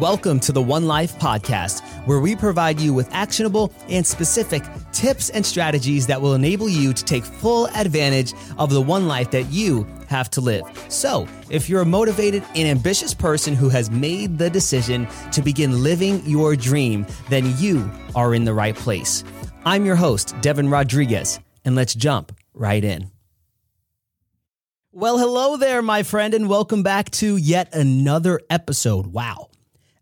Welcome to the One Life Podcast, where we provide you with actionable and specific tips and strategies that will enable you to take full advantage of the one life that you have to live. So if you're a motivated and ambitious person who has made the decision to begin living your dream, then you are in the right place. I'm your host, Devin Rodriguez, and let's jump right in. Well, hello there, my friend, and welcome back to yet another episode. Wow.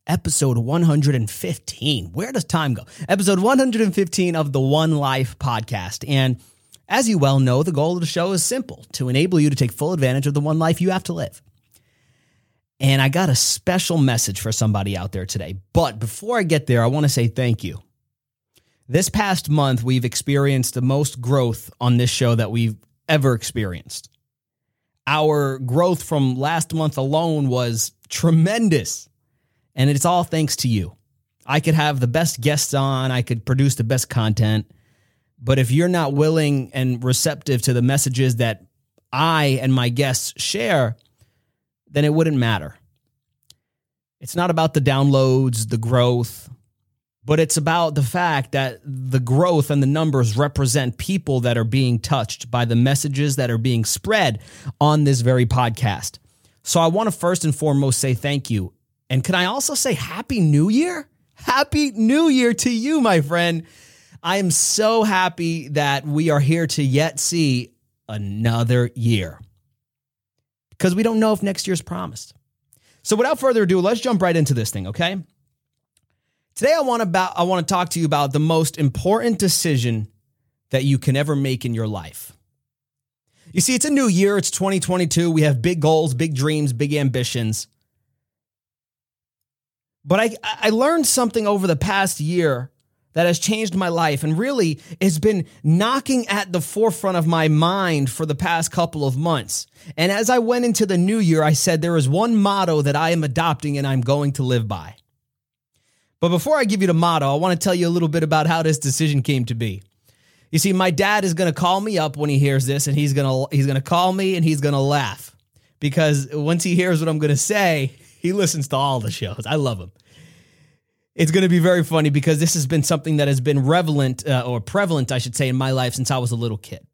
Episode 115. Where does time go? Episode 115 of the One Life Podcast. And as you well know, the goal of the show is simple: to enable you to take full advantage of the one life you have to live. And I got a special message for somebody out there today. But before I get there, I want to say thank you. This past month, we've experienced the most growth on this show that we've ever experienced. Our growth from last month alone was tremendous. And it's all thanks to you. I could have the best guests on. I could produce the best content. But if you're not willing and receptive to the messages that I and my guests share, then it wouldn't matter. It's not about the downloads, the growth, but it's about the fact that the growth and the numbers represent people that are being touched by the messages that are being spread on this very podcast. So I want to first and foremost say thank you. And can I also say Happy New Year? Happy New Year to you, my friend. I am so happy that we are here to yet see another year, because we don't know if next year's promised. So without further ado, let's jump right into this thing, okay? Today I want to talk to you about the most important decision that you can ever make in your life. You see, it's a new year. It's 2022. We have big goals, big dreams, big ambitions. But I learned something over the past year that has changed my life and really has been knocking at the forefront of my mind for the past couple of months. And as I went into the new year, I said, there is one motto that I am adopting and I'm going to live by. But before I give you the motto, I want to tell you a little bit about how this decision came to be. You see, my dad is going to call me up when he hears this, and he's going to call me and he's going to laugh, because once he hears what I'm going to say, he listens to all the shows. I love him. It's going to be very funny, because this has been something that has been prevalent, in my life since I was a little kid.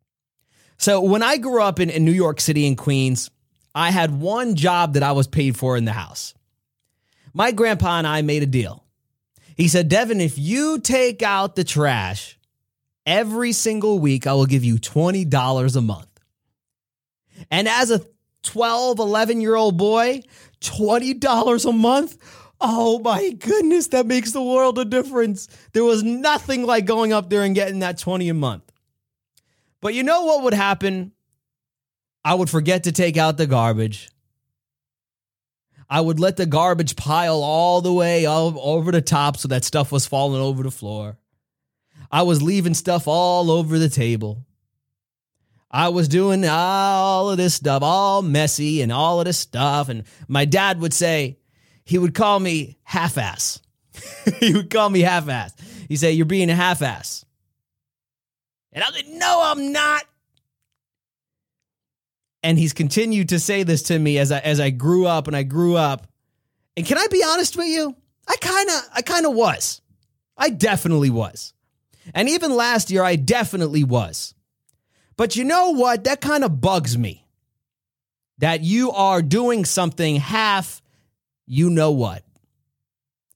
So when I grew up in New York City and Queens, I had one job that I was paid for in the house. My grandpa and I made a deal. He said, Devin, if you take out the trash every single week, I will give you $20 a month. And as a 12, 11-year-old boy, $20 a month? Oh my goodness, that makes the world a difference. There was nothing like going up there and getting that $20 a month. But you know what would happen? I would forget to take out the garbage. I would let the garbage pile all the way over the top so that stuff was falling over the floor. I was leaving stuff all over the table. I was doing all of this stuff, all messy and all of this stuff. And my dad would say, he would call me half-ass. He'd say, you're being a half-ass. And I said, no, I'm not. And he's continued to say this to me as I grew up and I grew up. And can I be honest with you? I kind of was. I definitely was. And even last year, I definitely was. But you know what? That kind of bugs me, that you are doing something half, you know what,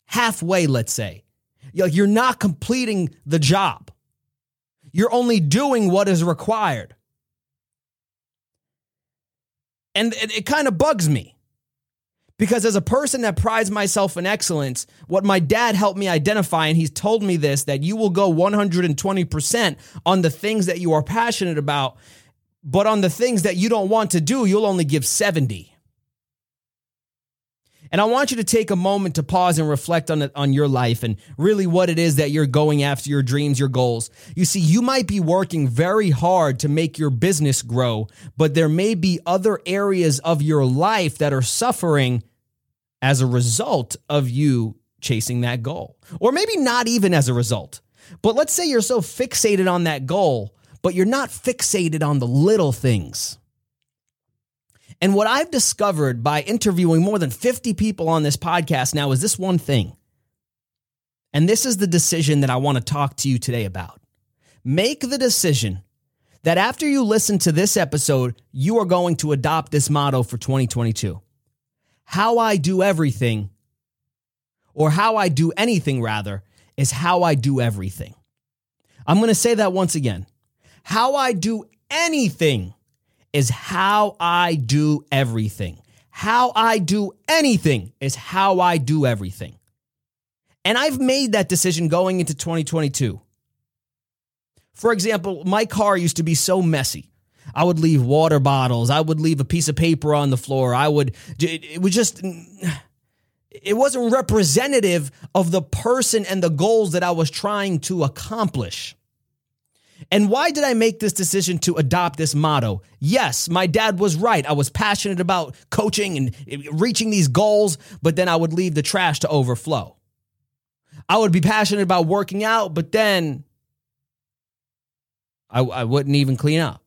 halfway, let's say. You're not completing the job. You're only doing what is required. And it kind of bugs me, because as a person that prides myself in excellence, what my dad helped me identify, and he's told me this, that you will go 120% on the things that you are passionate about, but on the things that you don't want to do, you'll only give 70. And I want you to take a moment to pause and reflect on your life and really what it is that you're going after, your dreams, your goals. You see, you might be working very hard to make your business grow, but there may be other areas of your life that are suffering as a result of you chasing that goal. Or maybe not even as a result. But let's say you're so fixated on that goal, but you're not fixated on the little things. And what I've discovered by interviewing more than 50 people on this podcast now is this one thing. And this is the decision that I want to talk to you today about. Make the decision that after you listen to this episode, you are going to adopt this motto for 2022. How I do everything, or how I do anything rather, is how I do everything. I'm going to say that once again. How I do anything is how I do everything. How I do anything is how I do everything. And I've made that decision going into 2022. For example, my car used to be so messy. I would leave water bottles. I would leave a piece of paper on the floor. It wasn't representative of the person and the goals that I was trying to accomplish. And why did I make this decision to adopt this motto? Yes, my dad was right. I was passionate about coaching and reaching these goals, but then I would leave the trash to overflow. I would be passionate about working out, but then I wouldn't even clean up.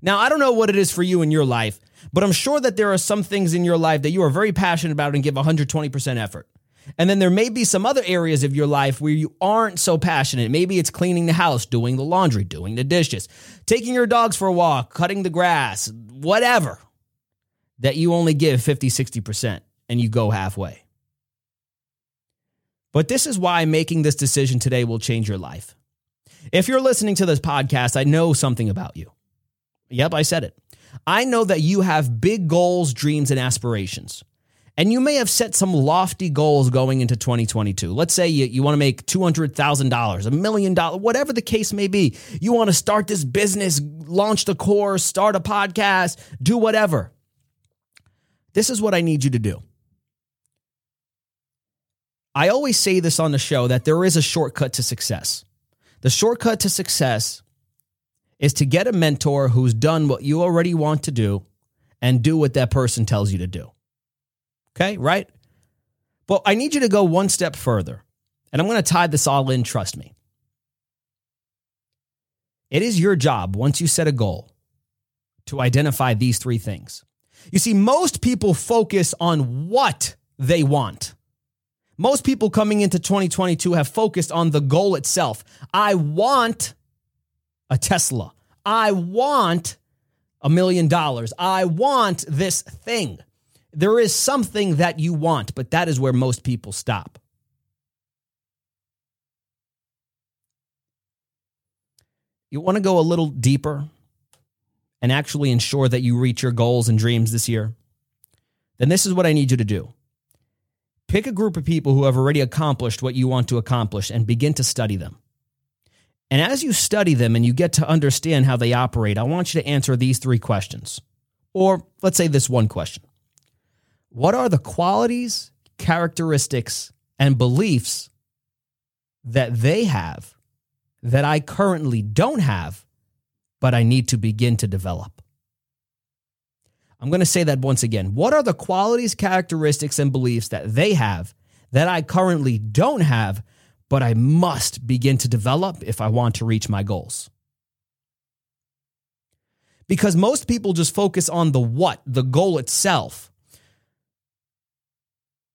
Now, I don't know what it is for you in your life, but I'm sure that there are some things in your life that you are very passionate about and give 120% effort. And then there may be some other areas of your life where you aren't so passionate. Maybe it's cleaning the house, doing the laundry, doing the dishes, taking your dogs for a walk, cutting the grass, whatever, that you only give 50, 60% and you go halfway. But this is why making this decision today will change your life. If you're listening to this podcast, I know something about you. Yep, I said it. I know that you have big goals, dreams, and aspirations. And you may have set some lofty goals going into 2022. Let's say you want to make $200,000, $1 million, whatever the case may be. You want to start this business, launch the course, start a podcast, do whatever. This is what I need you to do. I always say this on the show that there is a shortcut to success. The shortcut to success is to get a mentor who's done what you already want to do and do what that person tells you to do. Okay, right? But I need you to go one step further, and I'm going to tie this all in, trust me. It is your job, once you set a goal, to identify these three things. You see, most people focus on what they want. Most people coming into 2022 have focused on the goal itself. I want a Tesla. I want $1 million. I want this thing. There is something that you want, but that is where most people stop. You want to go a little deeper and actually ensure that you reach your goals and dreams this year? Then this is what I need you to do. Pick a group of people who have already accomplished what you want to accomplish and begin to study them. And as you study them and you get to understand how they operate, I want you to answer these three questions. Or let's say this one question. What are the qualities, characteristics, and beliefs that they have that I currently don't have, but I need to begin to develop? I'm going to say that once again. What are the qualities, characteristics, and beliefs that they have that I currently don't have, but I must begin to develop if I want to reach my goals? Because most people just focus on the what, the goal itself.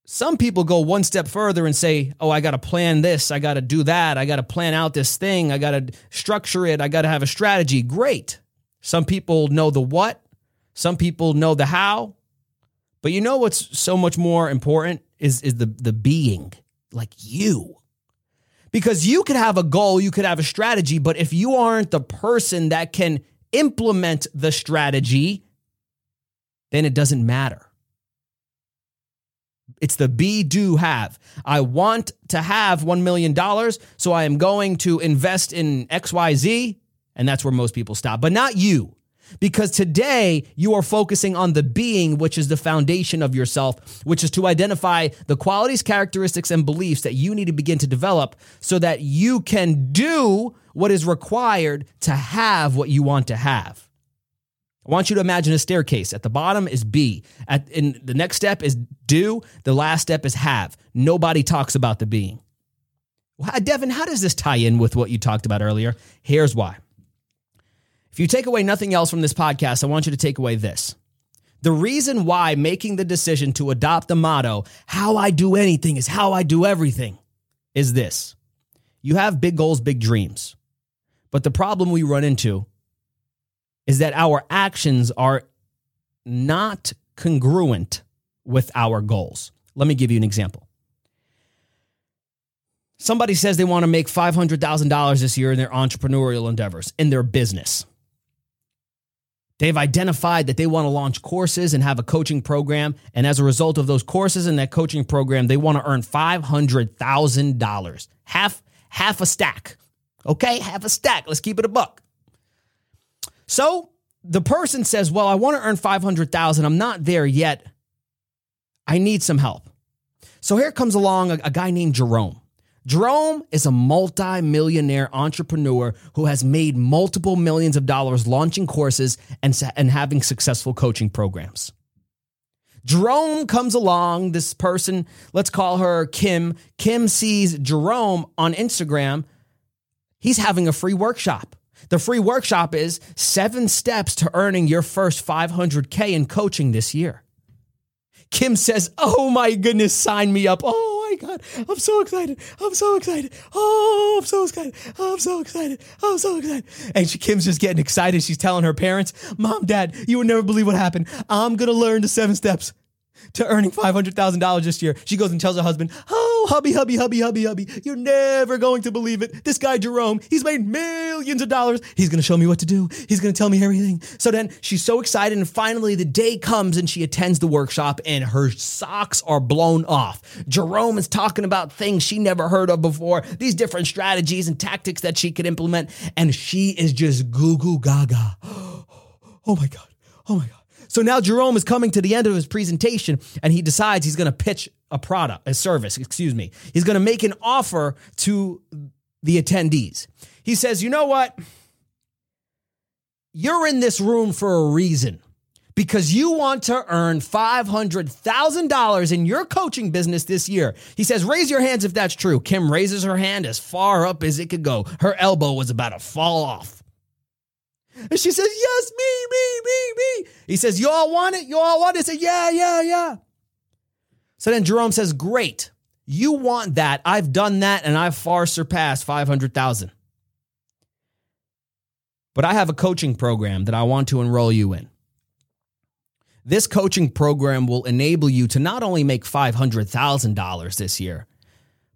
Some people go one step further and say, oh, I got to plan this. I got to do that. I got to plan out this thing. I got to structure it. I got to have a strategy. Great. Some people know the what. Some people know the how. But you know what's so much more important is the being, like you. Because you could have a goal, you could have a strategy, but if you aren't the person that can implement the strategy, then it doesn't matter. It's the be, do, have. I want to have $1 million, so I am going to invest in XYZ, and that's where most people stop, but not you. Because today you are focusing on the being, which is the foundation of yourself, which is to identify the qualities, characteristics, and beliefs that you need to begin to develop so that you can do what is required to have what you want to have. I want you to imagine a staircase. At the bottom is be. And the next step is do. The last step is have. Nobody talks about the being. Well, Devin, how does this tie in with what you talked about earlier? Here's why. If you take away nothing else from this podcast, I want you to take away this. The reason why making the decision to adopt the motto, how I do anything is how I do everything, is this. You have big goals, big dreams. But the problem we run into is that our actions are not congruent with our goals. Let me give you an example. Somebody says they want to make $500,000 this year in their entrepreneurial endeavors, in their business. They've identified that they want to launch courses and have a coaching program. And as a result of those courses and that coaching program, they want to earn $500,000. Half a stack. Okay, half a stack. Let's keep it a buck. So the person says, well, I want to earn $500,000. I'm not there yet. I need some help. So here comes along a guy named Jerome. Jerome is a multi-millionaire entrepreneur who has made multiple millions of dollars launching courses and having successful coaching programs. Jerome comes along, this person, let's call her Kim. Kim sees Jerome on Instagram. He's having a free workshop. The free workshop is 7 steps to earning your first $500K in coaching this year. Kim says, oh my goodness, sign me up. Oh my God, I'm so excited. I'm so excited. Oh, I'm so excited. I'm so excited. I'm so excited. And Kim's just getting excited. She's telling her parents, Mom, Dad, you would never believe what happened. I'm going to learn the 7 steps to earning $500,000 this year. She goes and tells her husband, oh, hubby, you're never going to believe it. This guy, Jerome, he's made millions of dollars. He's going to show me what to do. He's going to tell me everything. So then she's so excited. And finally the day comes and she attends the workshop and her socks are blown off. Jerome is talking about things she never heard of before, these different strategies and tactics that she could implement. And she is just goo gaga. Oh my God. So now Jerome is coming to the end of his presentation and he decides he's going to pitch a service. He's going to make an offer to the attendees. He says, you know what? You're in this room for a reason because you want to earn $500,000 in your coaching business this year. He says, raise your hands if that's true. Kim raises her hand as far up as it could go. Her elbow was about to fall off. And she says, yes, me. He says, you all want it? He said, yeah. So then Jerome says, great. You want that. I've done that, and I've far surpassed $500,000. But I have a coaching program that I want to enroll you in. This coaching program will enable you to not only make $500,000 this year,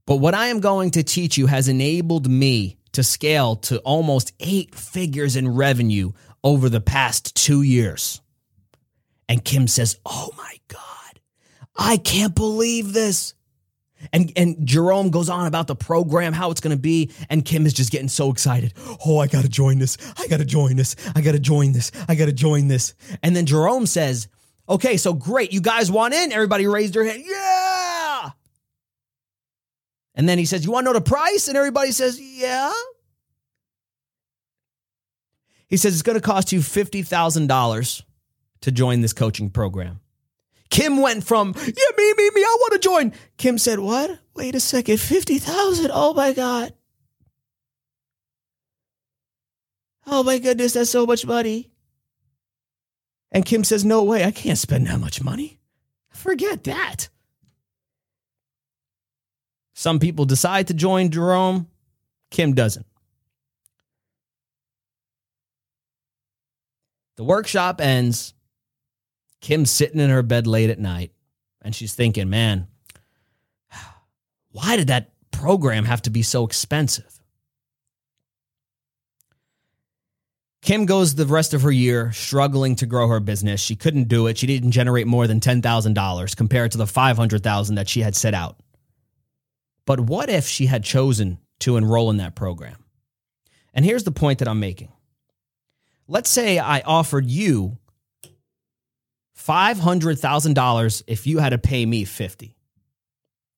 but what I am going to teach you has enabled me to scale to almost 8 figures in revenue over the past 2 years. And Kim says, oh my God, I can't believe this. And Jerome goes on about the program, how it's going to be. And Kim is just getting so excited. Oh, I got to join this. And then Jerome says, okay, so great. You guys want in? Everybody raised their hand. Yeah. And then he says, you want to know the price? And everybody says, yeah. He says, it's going to cost you $50,000 to join this coaching program. Kim went from, yeah, me, I want to join. Kim said, what? Wait a second, $50,000? Oh my God. Oh my goodness, that's so much money. And Kim says, no way, I can't spend that much money. Forget that. Some people decide to join Jerome. Kim doesn't. The workshop ends. Kim's sitting in her bed late at night, and she's thinking, man, why did that program have to be so expensive? Kim goes the rest of her year struggling to grow her business. She couldn't do it. She didn't generate more than $10,000 compared to the $500,000 that she had set out. But what if she had chosen to enroll in that program? And here's the point that I'm making. Let's say I offered you $500,000 if you had to pay me $50,000.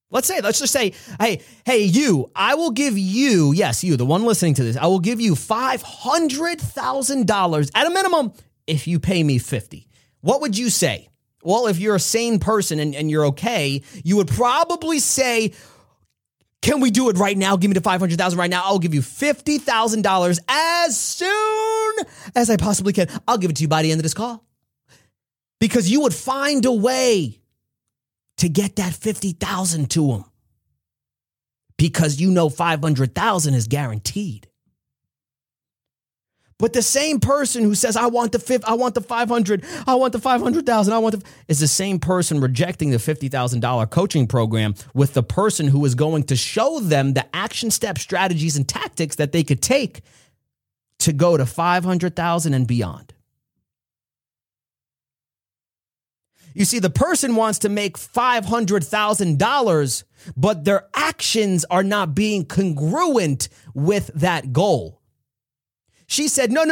Let's just say, hey, you, I will give you, yes, you, the one listening to this, I will give you $500,000 at a minimum if you pay me $50,000. What would you say? Well, if you're a sane person and you're okay, you would probably say, Can we do it right now? Give me the $500,000 right now. I'll give you $50,000 as soon as I possibly can. I'll give it to you by the end of this call. Because you would find a way to get that $50,000 to them. Because you know $500,000 is guaranteed. But the same person who says, I want the $500,000, is the same person rejecting the $50,000 coaching program with the person who is going to show them the action steps, strategies, and tactics that they could take to go to $500,000 and beyond. You see, the person wants to make $500,000, but their actions are not being congruent with that goal. She said, no,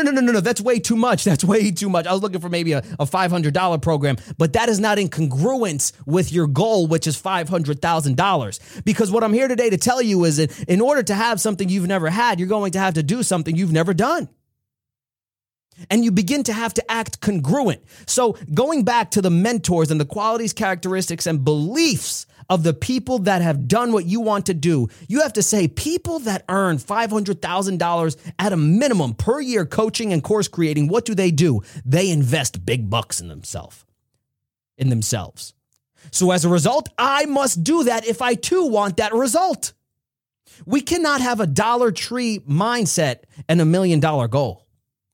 that's way too much. I was looking for maybe a $500 program, but that is not in congruence with your goal, which is $500,000. Because what I'm here today to tell you is that in order to have something you've never had, you're going to have to do something you've never done. And you begin to have to act congruent. So going back to the mentors and the qualities, characteristics, and beliefs of the people that have done what you want to do, you have to say people that earn $500,000 at a minimum per year coaching and course creating, what do? They invest big bucks in themselves. So as a result, I must do that if I too want that result. We cannot have a Dollar Tree mindset and $1 million goal.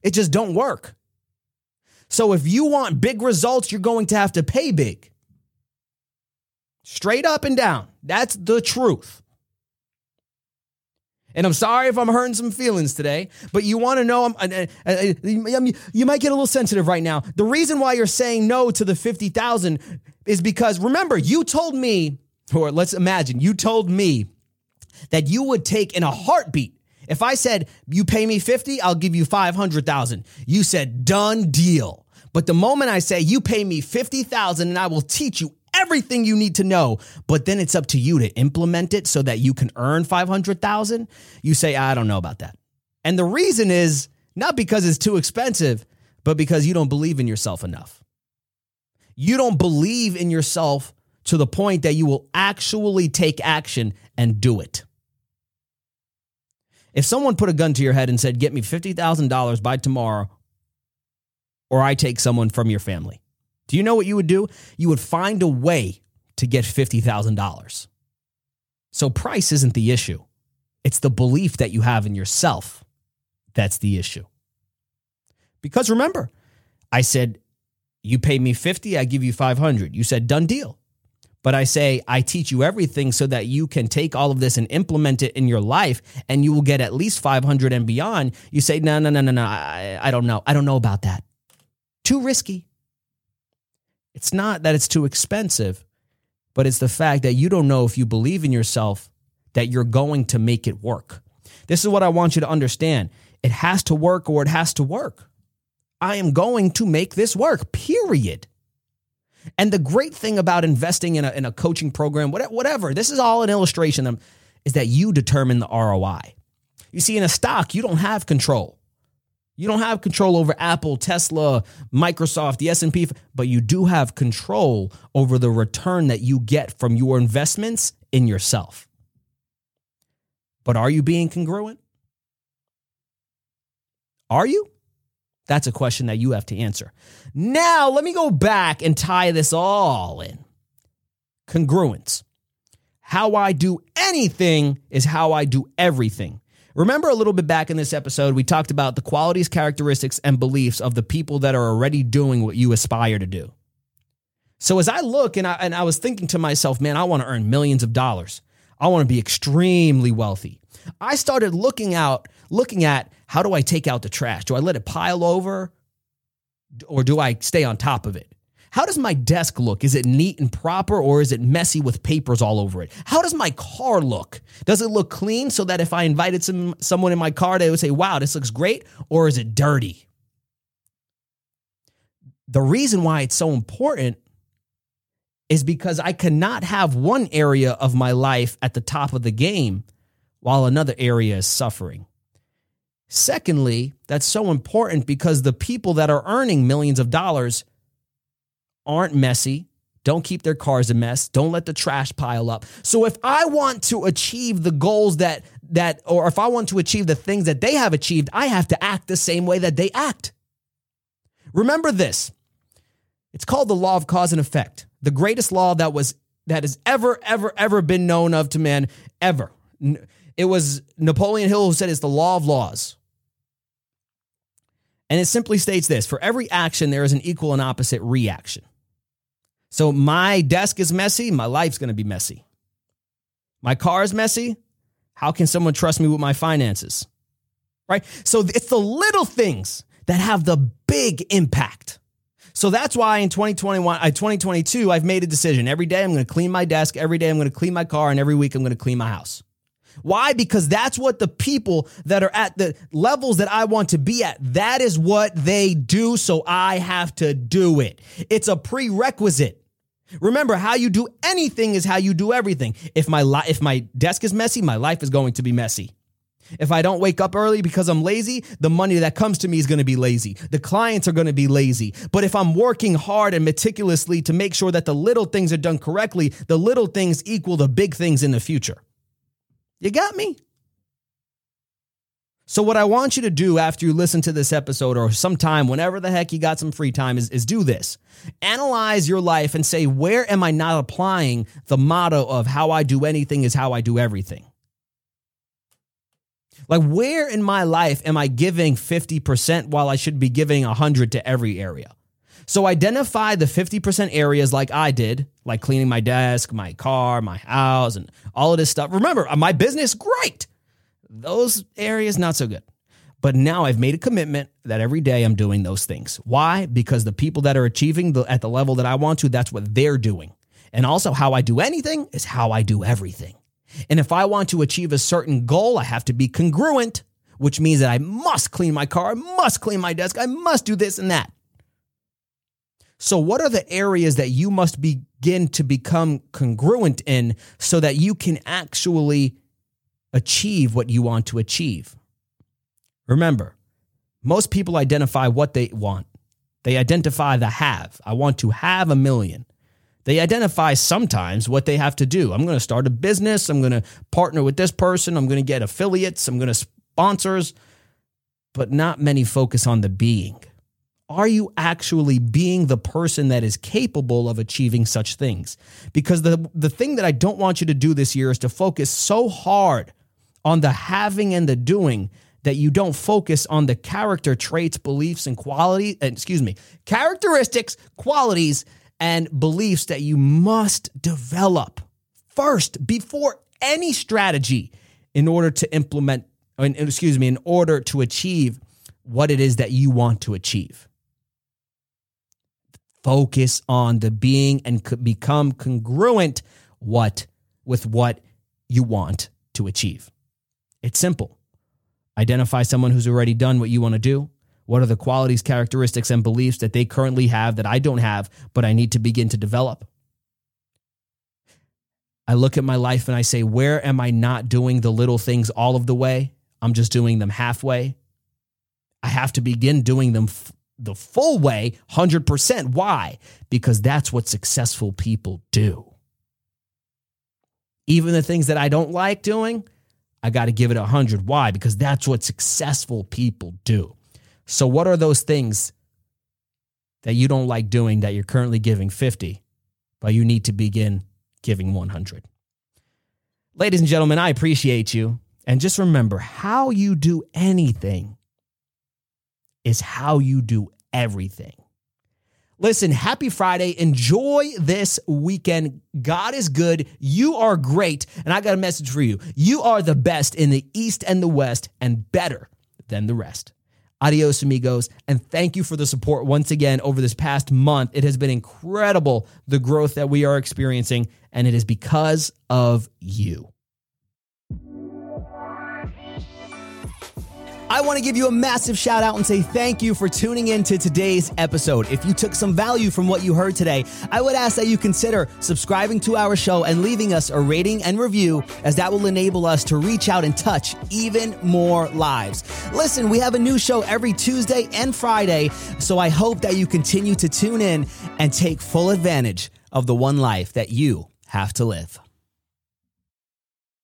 It just don't work. So if you want big results, you're going to have to pay big. Straight up and down. That's the truth. And I'm sorry if I'm hurting some feelings today, but you want to know, you might get a little sensitive right now. The reason why you're saying no to the $50,000 is because, remember, you told me, or let's imagine, you told me that you would take in a heartbeat. If I said, you pay me $50,000, I'll give you $500,000. You said, done deal. But the moment I say, you pay me $50,000 and I will teach you everything you need to know, but then it's up to you to implement it so that you can earn $500,000, you say, I don't know about that. And the reason is not because it's too expensive, but because you don't believe in yourself enough. You don't believe in yourself to the point that you will actually take action and do it. If someone put a gun to your head and said, get me $50,000 by tomorrow, or I take someone from your family, do you know what you would do? You would find a way to get $50,000. So price isn't the issue. It's the belief that you have in yourself that's the issue. Because remember, I said, you pay me $50,000, I give you $500,000. You said, done deal. But I say, I teach you everything so that you can take all of this and implement it in your life and you will get at least $500,000 and beyond. You say, no, I don't know. I don't know about that. Too risky. It's not that it's too expensive, but it's the fact that you don't know if you believe in yourself that you're going to make it work. This is what I want you to understand. It has to work or it has to work. I am going to make this work, period. And the great thing about investing in a coaching program, whatever, this is all an illustration, is that you determine the ROI. You see, in a stock, you don't have control. You don't have control over Apple, Tesla, Microsoft, the S&P, but you do have control over the return that you get from your investments in yourself. But are you being congruent? Are you? That's a question that you have to answer. Now, let me go back and tie this all in. Congruence. How I do anything is how I do everything. Remember a little bit back in this episode, we talked about the qualities, characteristics, and beliefs of the people that are already doing what you aspire to do. So as I look and I was thinking to myself, man, I want to earn millions of dollars. I want to be extremely wealthy. I started looking at how do I take out the trash? Do I let it pile over or do I stay on top of it? How does my desk look? Is it neat and proper or is it messy with papers all over it? How does my car look? Does it look clean so that if I invited someone in my car, they would say, wow, this looks great, or is it dirty? The reason why it's so important is because I cannot have one area of my life at the top of the game while another area is suffering. Secondly, that's so important because the people that are earning millions of dollars aren't messy, Don't keep their cars a mess. Don't let the trash pile up. So if I want to achieve the goals or if I want to achieve the things that they have achieved, I have to act the same way that they act. Remember this. It's called the law of cause and effect. The greatest law that has ever been known of to man, ever. It was Napoleon Hill who said it's the law of laws. And it simply states this: for every action, there is an equal and opposite reaction. So my desk is messy, my life's going to be messy. My car is messy. How can someone trust me with my finances? Right? So it's the little things that have the big impact. So that's why in 2022, I've made a decision. Every day I'm going to clean my desk. Every day I'm going to clean my car. And every week I'm going to clean my house. Why? Because that's what the people that are at the levels that I want to be at, that is what they do. So I have to do it. It's a prerequisite. Remember, how you do anything is how you do everything. If my desk is messy, my life is going to be messy. If I don't wake up early because I'm lazy, the money that comes to me is going to be lazy. The clients are going to be lazy. But if I'm working hard and meticulously to make sure that the little things are done correctly, the little things equal the big things in the future. You got me? So what I want you to do after you listen to this episode, or sometime whenever the heck you got some free time, is do this. Analyze your life and say, where am I not applying the motto of how I do anything is how I do everything? Like, where in my life am I giving 50% while I should be giving 100 to every area? So identify the 50% areas like I did, like cleaning my desk, my car, my house, and all of this stuff. Remember, my business, great. Those areas, not so good. But now I've made a commitment that every day I'm doing those things. Why? Because the people that are achieving at the level that I want to, that's what they're doing. And also, how I do anything is how I do everything. And if I want to achieve a certain goal, I have to be congruent, which means that I must clean my car, I must clean my desk, I must do this and that. So what are the areas that you must begin to become congruent in so that you can actually achieve what you want to achieve? Remember, most people identify what they want. They identify the have. I want to have $1 million. They identify sometimes what they have to do. I'm going to start a business. I'm going to partner with this person. I'm going to get affiliates. I'm going to sponsors. But not many focus on the being. Are you actually being the person that is capable of achieving such things? Because the thing that I don't want you to do this year is to focus so hard on the having and the doing that you don't focus on the character traits, beliefs, and characteristics, qualities, and beliefs that you must develop first before any strategy in order to achieve what it is that you want to achieve. Focus on the being and become congruent with what you want to achieve. It's simple. Identify someone who's already done what you want to do. What are the qualities, characteristics, and beliefs that they currently have that I don't have, but I need to begin to develop? I look at my life and I say, where am I not doing the little things all of the way? I'm just doing them halfway. I have to begin doing them the full way, 100%. Why? Because that's what successful people do. Even the things that I don't like doing, I got to give it 100. Why? Because that's what successful people do. So what are those things that you don't like doing that you're currently giving 50, but you need to begin giving 100? Ladies and gentlemen, I appreciate you. And just remember, how you do anything is how you do everything. Listen, happy Friday. Enjoy this weekend. God is good. You are great. And I got a message for you. You are the best in the East and the West, and better than the rest. Adios, amigos. And thank you for the support once again over this past month. It has been incredible, the growth that we are experiencing, and it is because of you. I want to give you a massive shout out and say thank you for tuning in to today's episode. If you took some value from what you heard today, I would ask that you consider subscribing to our show and leaving us a rating and review, as that will enable us to reach out and touch even more lives. Listen, we have a new show every Tuesday and Friday, so I hope that you continue to tune in and take full advantage of the one life that you have to live.